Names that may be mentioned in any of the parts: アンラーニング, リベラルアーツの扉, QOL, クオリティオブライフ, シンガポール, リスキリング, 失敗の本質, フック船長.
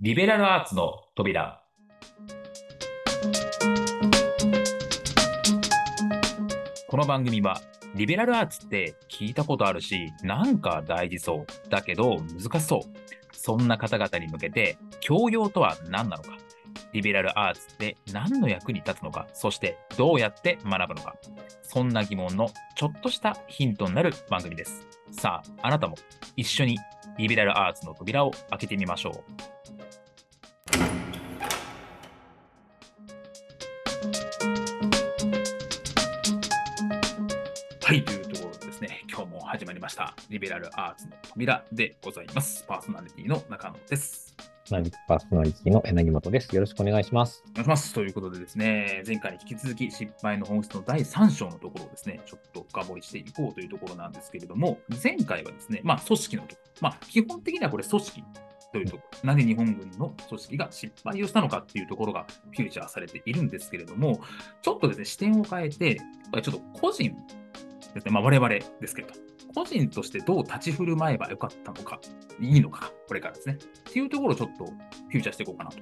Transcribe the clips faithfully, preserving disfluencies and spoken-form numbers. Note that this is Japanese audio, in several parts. リベラルアーツの扉。この番組はリベラルアーツって聞いたことあるし、なんか大事そうだけど難しそう、そんな方々に向けて教養とは何なのか、リベラルアーツって何の役に立つのか、そしてどうやって学ぶのか、そんな疑問のちょっとしたヒントになる番組です。さあ、あなたも一緒にリベラルアーツの扉を開けてみましょう。はい、というところでですね、今日も始まりましたリベラルアーツの扉でございます。パーソナリティの中野です。同じくパーソナリティの柳本です。よろしくお願いします。お願いします。ということでですね、前回に引き続き失敗の本質のだいさん章のところをですね、ちょっと深掘りしていこうというところなんですけれども、前回はですね、まあ組織のところ、まあ基本的にはこれ組織というところ、なぜ日本軍の組織が失敗をしたのかっていうところがフィーチャーされているんですけれども、ちょっとですね、視点を変えて、ちょっと個人ですね、まあ、我々ですけど、個人としてどう立ち振る舞えばよかったのか、いいのか、これからですね、っていうところをちょっとフィーチャーしていこうかなと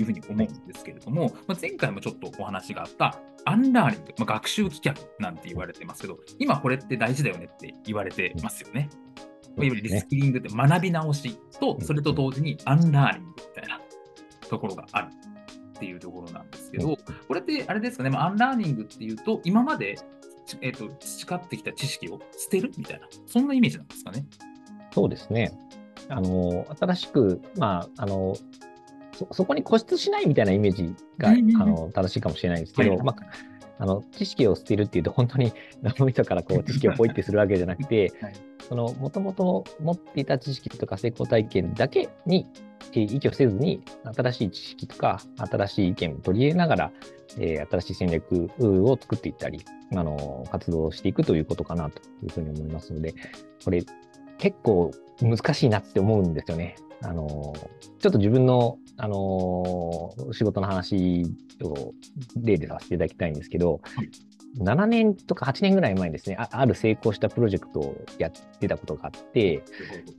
いうふうに思うんですけれども、まあ、前回もちょっとお話があったアンラーニング、まあ、学習棄却なんて言われてますけど、今これって大事だよねって言われてますよね。いわゆるリスキリングって学び直しと、それと同時にアンラーニングみたいなところがあるっていうところなんですけど、これってあれですかね、まあ、アンラーニングっていうと今まで、えー、と培ってきた知識を捨てるみたいな、そんなイメージなんですかね。そうですね。あの新しく、まあ、あの そ, そこに固執しないみたいなイメージが、ね、あの正しいかもしれないんですけど、はい、まああの知識を捨てるっていうと、本当に脳みそからこう知識をポイってするわけじゃなくて、はい、そのもともと持っていた知識とか成功体験だけに依拠せずに、新しい知識とか新しい意見を取り入れながら、えー、新しい戦略を作っていったり、あの活動していくということかなというふうに思いますので、これ結構難しいなって思うんですよね。あのちょっと自分のあのー、仕事の話を例でさせていただきたいんですけど、はい、ななねんとかはちねんぐらい前にですね、 あ, ある成功したプロジェクトをやってたことがあって、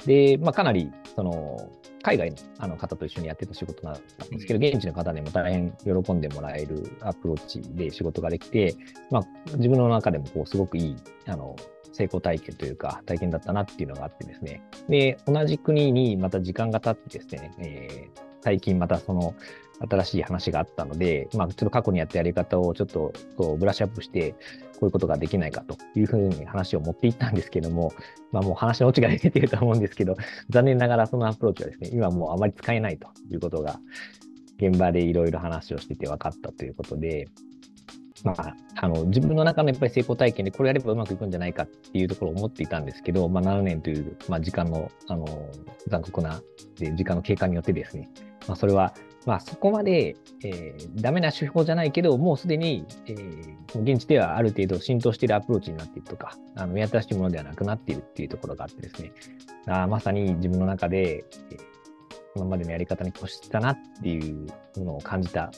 で、まあ、かなりその海外 の, あの方と一緒にやってた仕事だったんですけど、現地の方でも大変喜んでもらえるアプローチで仕事ができて、まあ、自分の中でもこうすごくいいあの成功体験というか体験だったなっていうのがあってですね、で同じ国にまた時間が経ってですね、えー最近またその新しい話があったので、まあ、ちょっと過去にやったやり方をちょっとこうブラッシュアップして、こういうことができないかというふうに話を持っていったんですけども、まあ、もう話のオチが出ていると思うんですけど、残念ながらそのアプローチはですね、今もうあまり使えないということが、現場でいろいろ話をしてて分かったということで、まあ、あの自分の中のやっぱり成功体験でこれやればうまくいくんじゃないかっていうところを思っていたんですけど、まあ、ななねんという、まあ、時間の、あの残酷な時間の経過によってですね、まあ、それは、まあ、そこまで、えー、ダメな手法じゃないけど、もうすでに、えー、現地ではある程度浸透しているアプローチになっているとか、あの目新しいものではなくなっているっていうところがあってですね、あまさに自分の中で、えー、今までのやり方に固執したなっていうのを感じた、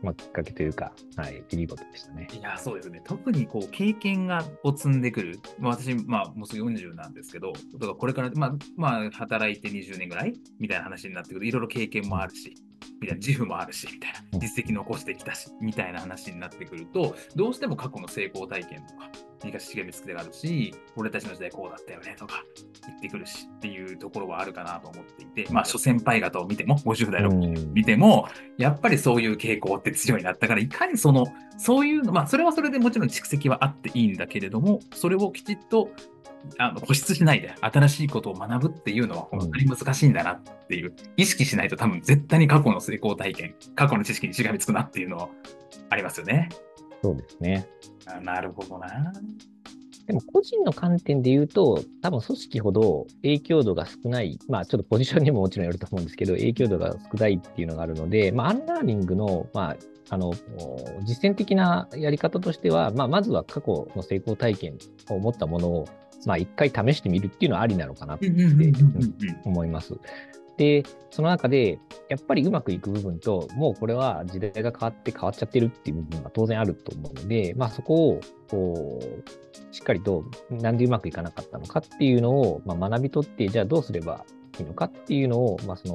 まあ、きっかけというか、はい、いいことでしたね。いや、そうですね。特にこう経験がを積んでくる、まあ、私、まあ、もうすぐよんじゅうなんですけど、だからこれから、まあまあ、働いてにじゅうねんぐらいみたいな話になってくる、いろいろ経験もあるし、みたいな自負もあるし、みたいな実績残してきたし、みたいな話になってくると、どうしても過去の成功体験とか、何かしげみつけがあるし、俺たちの時代こうだったよねとか言ってくるしっていうところはあるかなと思っていて、まあ諸先輩方を見ても、ごじゅう代ろくじゅう見ても、やっぱりそういう傾向って強いな。だからいかにそのそういうの、まあそれはそれでもちろん蓄積はあっていいんだけれども、それをきちっとあの固執しないで新しいことを学ぶっていうのは本当に難しいんだなっていう、意識しないと多分絶対に過去の成功体験、過去の知識にしがみつくなっていうのはありますよね。そうですね。なるほどな。でも個人の観点で言うと、多分組織ほど影響度が少ない、まあ、ちょっとポジションにももちろんよると思うんですけど、影響度が少ないっていうのがあるので、まあ、アンラーニングの、まあ、あの実践的なやり方としては、まあ、まずは過去の成功体験を持ったものを、まあ、いっかい試してみるっていうのはありなのかなって思います。でその中でやっぱりうまくいく部分と、もうこれは時代が変わって変わっちゃってるっていう部分が当然あると思うので、まあ、そこをこうしっかりとなんでうまくいかなかったのかっていうのを、まあ、学び取って、じゃあどうすればいいのかっていうのを、まあ、そ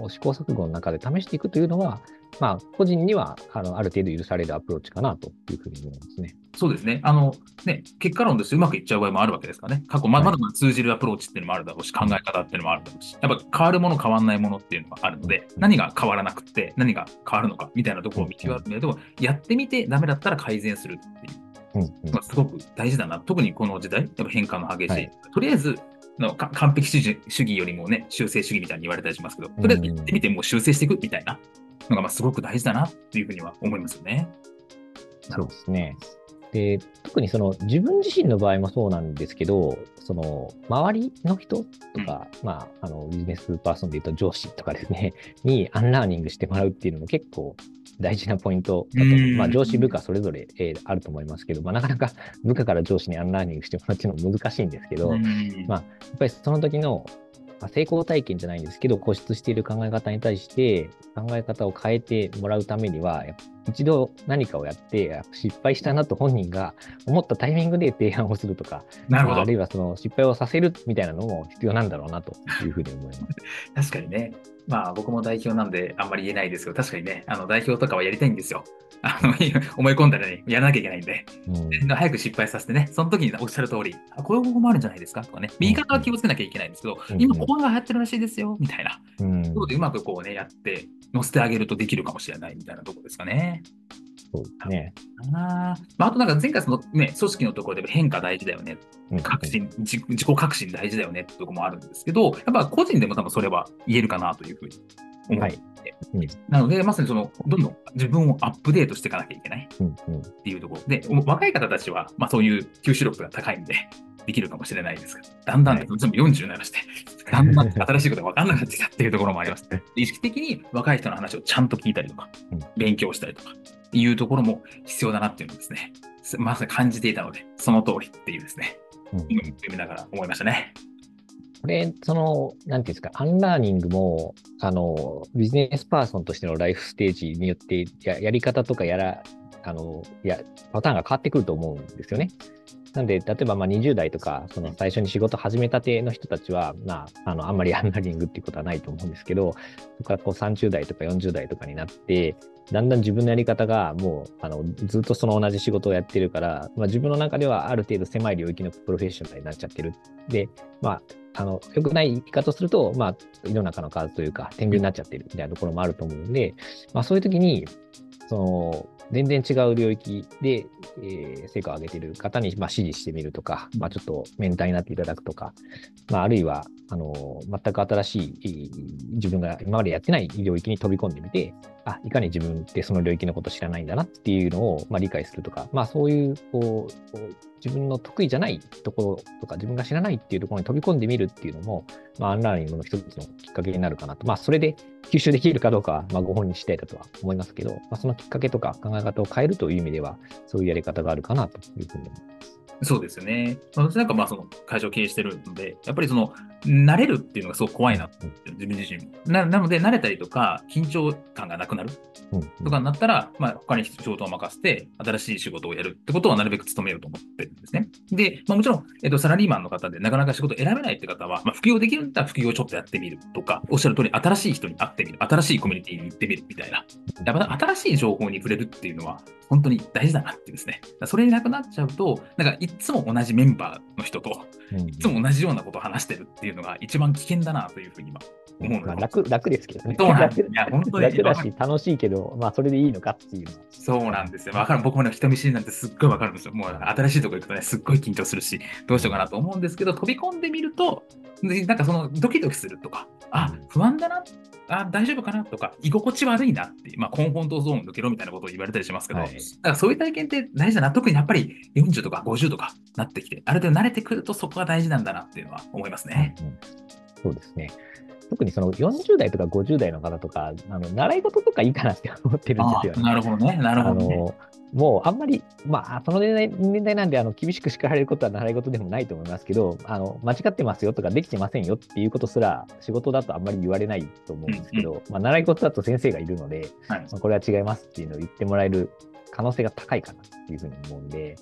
の試行錯誤の中で試していくというのは、まあ、個人には あの、ある程度許されるアプローチかなというふうに思いますね。そうですね。あのね、結果論ですとうまくいっちゃう場合もあるわけですからね。過去まだまだ通じるアプローチっていうのもあるだろうし、考え方っていうのもあるだろうし、やっぱ変わるもの変わらないものっていうのがあるので、何が変わらなくて何が変わるのかみたいなところを見極めると、やってみてダメだったら改善するっていう。まあ、すごく大事だな。特にこの時代、やっぱ変化の激しい、はい、とりあえずの完璧主義、主義よりもね、修正主義みたいに言われたりしますけど、とりあえず行ってみてもう修正していくみたいなのが、まあすごく大事だなっていうふうには思いますよね。そうですね。で、特にその自分自身の場合もそうなんですけど、その周りの人とか、うん、まあ、あのビジネスパーソンでいうと上司とかですねにアンラーニングしてもらうっていうのも結構大事なポイントだと、まあ、上司部下それぞれ、えー、あると思いますけど、まあ、なかなか部下から上司にアンラーニングしてもらうっていうのは難しいんですけど、まあ、やっぱりその時の成功体験じゃないんですけど固執している考え方に対して考え方を変えてもらうためには一度何かをやって失敗したなと本人が思ったタイミングで提案をするとか、なるほど、あるいはその失敗をさせるみたいなのも必要なんだろうなというふうに思います確かにね、まあ、僕も代表なんであんまり言えないですけど、確かにね、あの代表とかはやりたいんですよ。あの思い込んだらね、やらなきゃいけないんで、うん、早く失敗させてね、その時におっしゃる通り、あ、こういう方法もあるんじゃないですかとかね、言い方は気をつけなきゃいけないんですけど、うんうん、今ここが流行ってるらしいですよみたいな、うん、ということでうまくこうねやって乗せてあげるとできるかもしれないみたいなところですかね。そうですね。あ、まあ、あとなんか前回その、ね、組織のところで変化大事だよね、革新、うん、自己革新大事だよねってところもあるんですけど、やっぱ個人でも多分それは言えるかなというふうに思う、はい、うん、なのでまさにそのどんどん自分をアップデートしていかなきゃいけないっていうところで、うんうん、若い方たちは、まあ、そういう吸収力が高いんでできるかもしれないですけど、だんだん全部よんじゅうにならして、だんだん新しいことが分からなくなってきたっていうところもあります。意識的に若い人の話をちゃんと聞いたりとか、うん、勉強したりとかいうところも必要だなっていうのをですね、まさに感じていたので、その通りっていうですね、うん、今読みながら思いましたね。これ、その、なんていうんですか、アンラーニングも、あの、ビジネスパーソンとしてのライフステージによってや、やり方とかやら、あの、や、パターンが変わってくると思うんですよね。なんで、例えばまあにじゅう代とか、その最初に仕事始めたての人たちは、まあ、あの、あんまりアンラーニングっていうことはないと思うんですけど、そこからこうさんじゅう代とかよんじゅう代とかになって、だんだん自分のやり方がもうあのずっとその同じ仕事をやってるから、まあ、自分の中ではある程度狭い領域のプロフェッショナルになっちゃってる。で、まあ、あの良くない言い方をすると、まあ、世の中の数というか天狗になっちゃってるみたいなところもあると思うんで、まあ、そういう時にその全然違う領域で、えー、成果を上げている方に、まあ、指示してみるとか、まあ、ちょっとメンターになっていただくとか、まあ、あるいはあの全く新しい自分が今までやってない領域に飛び込んでみて、あ、いかに自分ってその領域のことを知らないんだなっていうのを、まあ、理解するとか、まあ、そういうこう自分の得意じゃないところとか自分が知らないっていうところに飛び込んでみるっていうのも、まあ、アンラーニングの一つのきっかけになるかなと、まあ、それで吸収できるかどうかは、まあ、ご本人次第だとは思いますけど、まあ、そのきっかけとか考え方を変えるという意味ではそういうやり方があるかなというふうに思います。そうですよね。私なんかまあその会社を経営してるので、やっぱりその慣れるっていうのがすごく怖いなって自分自身も な, なので慣れたりとか緊張感がなくなるとかになったら、まあ、他に仕事を任せて新しい仕事をやるってことはなるべく努めようと思ってるんですね。で、まあ、もちろん、えっと、サラリーマンの方でなかなか仕事を選べないって方は、まあ、副業できるんだったら副業をちょっとやってみるとか、おっしゃる通り新しい人に会ってみる、新しいコミュニティに行ってみるみたいな、やっぱ新しい情報に触れるっていうのは本当に大事だなってですね。それになくなっちゃうと、なんかいつも同じメンバーの人といつも同じようなことを話してるっていうのが一番危険だなというふうに今思うので、まあ、楽, 楽ですけどね。そうなんです。いや本当に楽だし楽しいけど、まあ、それでいいのかっていう。そうなんですよ。分かる。僕も、ね、人見知りなんてすっごい分かるんですよ。もう新しいとこ行くとね、すっごい緊張するしどうしようかなと思うんですけど、飛び込んでみるとなんかそのドキドキするとか、あ、不安だな、あ、大丈夫かなとか、居心地悪いなっていう、まあ、コンフォートゾーンを抜けろみたいなことを言われたりしますけど、はい、だからそういう体験って大事だな。特にやっぱりよんじゅうとかごじゅうとかなってきて、ある程度慣れてくるとそこが大事なんだなっていうのは思いますね。うん、そうですね。特にそのよんじゅう代とかごじゅう代の方とか、あの習い事とかいいかなって思ってるんですよね。なるほどね。なるほどね。もうあんまり、まあ、その年代、年代なんであの厳しく叱られることは習い事でもないと思いますけど、あの間違ってますよとかできてませんよっていうことすら仕事だとあんまり言われないと思うんですけど、うんうん、まあ、習い事だと先生がいるので、はい、まあ、これは違いますっていうのを言ってもらえる可能性が高いかなっていうふうに思うんで、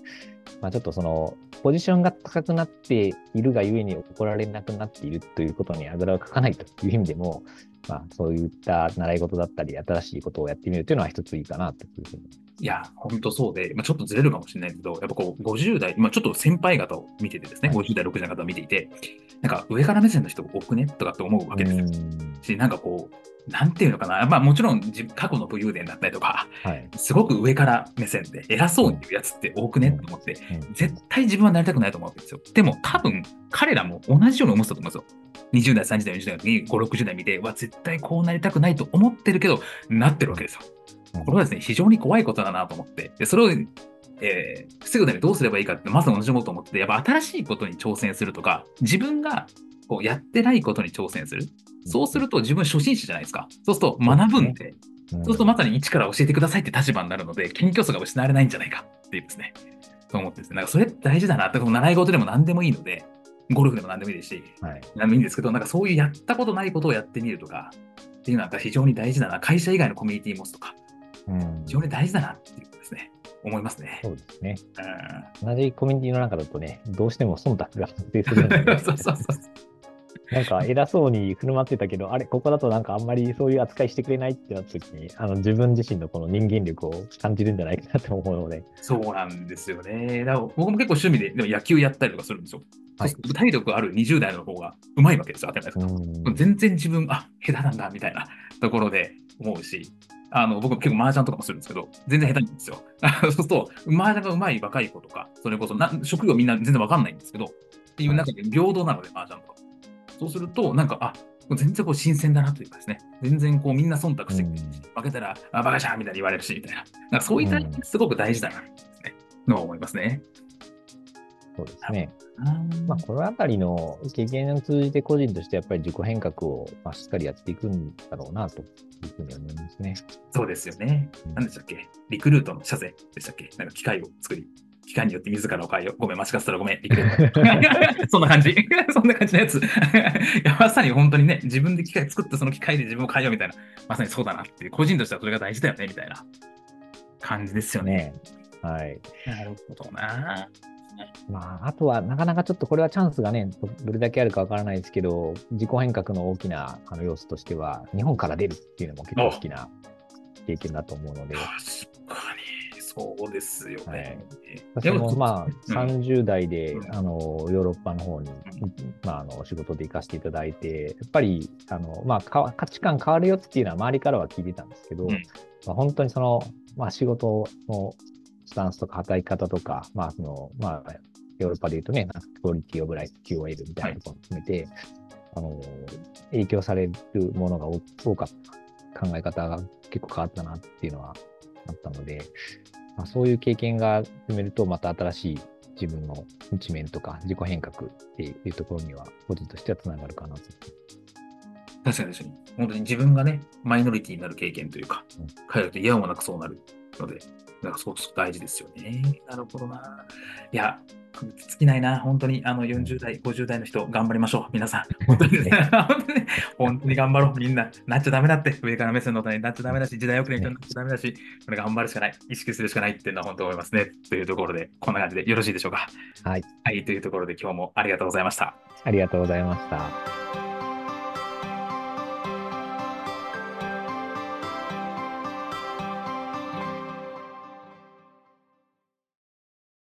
まあ、ちょっとそのポジションが高くなっているがゆえに怒られなくなっているということにあぐらをかかないという意味でも、まあ、そういった習い事だったり新しいことをやってみるというのは一ついいかなというふうに。いや本当そうで、まあ、ちょっとずれるかもしれないけど、やっぱこうごじゅう代、まあ、ちょっと先輩方を見ててですね、ごじゅう代ろくじゅう代の方を見ていて、なんか上から目線の人多くねとかって思うわけですよ。し、なんかこうなんていうのかな、まあ、もちろん過去の武勇伝だったりとか、はい、すごく上から目線で偉そうに言うやつって多くねと思って、うん、絶対自分はなりたくないと思うわけですよ。でも多分彼らも同じように思ってたと思うんですよ。にじゅう代さんじゅう代よんじゅう代の時にご、ろくじゅう代見てわ絶対こうなりたくないと思ってるけどなってるわけですよ。これはですね、非常に怖いことだなと思って、でそれを、えー、防ぐためにどうすればいいかって、まず同じこと思って、やっぱ新しいことに挑戦するとか、自分がこうやってないことに挑戦する。そうすると自分初心者じゃないですか。そうすると学ぶんで、そうするとまさに一から教えてくださいって立場になるので、謙虚さが失われないんじゃないかっていうですね、と思ってですね、なんかそれ大事だなって、習い事でも何でもいいので、ゴルフでも何でもいいですし、はい、何でもいいんですけど、なんかそういうやったことないことをやってみるとかっていうのは非常に大事だな。会社以外のコミュニティ持つとか。うん、非常に大事だなっていうことですね、思いますね。そうですね、うん、同じコミュニティの中だとね、どうしても忖度が発生するのでそうそうそう、なんか偉そうに振る舞ってたけど、あれここだとなんかあんまりそういう扱いしてくれないってなった時に、あの自分自身のこの人間力を感じるんじゃないかなと思うので。そうなんですよね。だから僕も結構趣味で、でも野球やったりとかするんですよ。はい、体力あるにじゅう代の方がうまいわけですよ、当たり前ですけど。全然自分あ下手なんだみたいなところで思うし。あの僕も結構麻雀とかもするんですけど、全然下手なんですよ。そうすると、麻雀がうまい若い子とか、それこそな職業みんな全然わかんないんですけど、っていう中で平等なので、麻雀とか。そうすると、なんか、あ全然こう新鮮だなというかですね、全然こうみんな忖度してくるし、負けたら、あバカじゃんみたいに言われるし、みたいな。なんかそういった意味がすごく大事だなってですね、のは思いますね。そうですね。まあ、このあたりの経験を通じて個人としてやっぱり自己変革をまあしっかりやっていくんだろうなというふうに思いますね。そうですよね。何でしたっけ？リクルートの社税でしたっけ？なんか機械を作り、機械によって自らを変えよう。ごめん、間違ったらごめん。リクルート。そんな感じ。そんな感じのやつ。いや、まさに本当にね、自分で機械作ったその機械で自分を変えようみたいな、まさにそうだなっていう、個人としてはそれが大事だよねみたいな感じですよね。はい。なるほどな。まあ、あとはなかなかちょっとこれはチャンスがねどれだけあるかわからないですけど、自己変革の大きなあの要素としては日本から出るっていうのも結構大きな経験だと思うので。確かにそうですよね、はい、でもまあさんじゅう代で、うん、あのヨーロッパの方に、まあ、あの仕事で行かせていただいて、やっぱりあの、まあ、か価値観変わるよっていうのは周りからは聞いてたんですけど、うん、まあ、本当にその、まあ、仕事のスタンスとか働き方とか、まあそのまあ、ヨーロッパでいうとね、クオリティオブライフ キューオーエル みたいなところも含めて、はい、あの影響されるものが多かった、考え方が結構変わったなっていうのはあったので、まあ、そういう経験が積めると、また新しい自分の一面とか自己変革っていうところには、個人としてはつながるかなと。確かに確かに、本当に自分がね、マイノリティになる経験というか、うん、変えると嫌もなくそうなるので。なんかすごく大事ですよね。なるほどな。いや、尽きないな。本当にあのよんじゅう代、ごじゅう代の人、頑張りましょう。皆さん、本当にですね、本当に頑張ろう。みんな、なっちゃダメだって。上から目線の大人になっちゃダメだし、時代遅れになっちゃダメだし、これ頑張るしかない。意識するしかないっていうのは本当思いますね。というところで、こんな感じでよろしいでしょうか。はい。はい、というところで、今日もありがとうございました。ありがとうございました。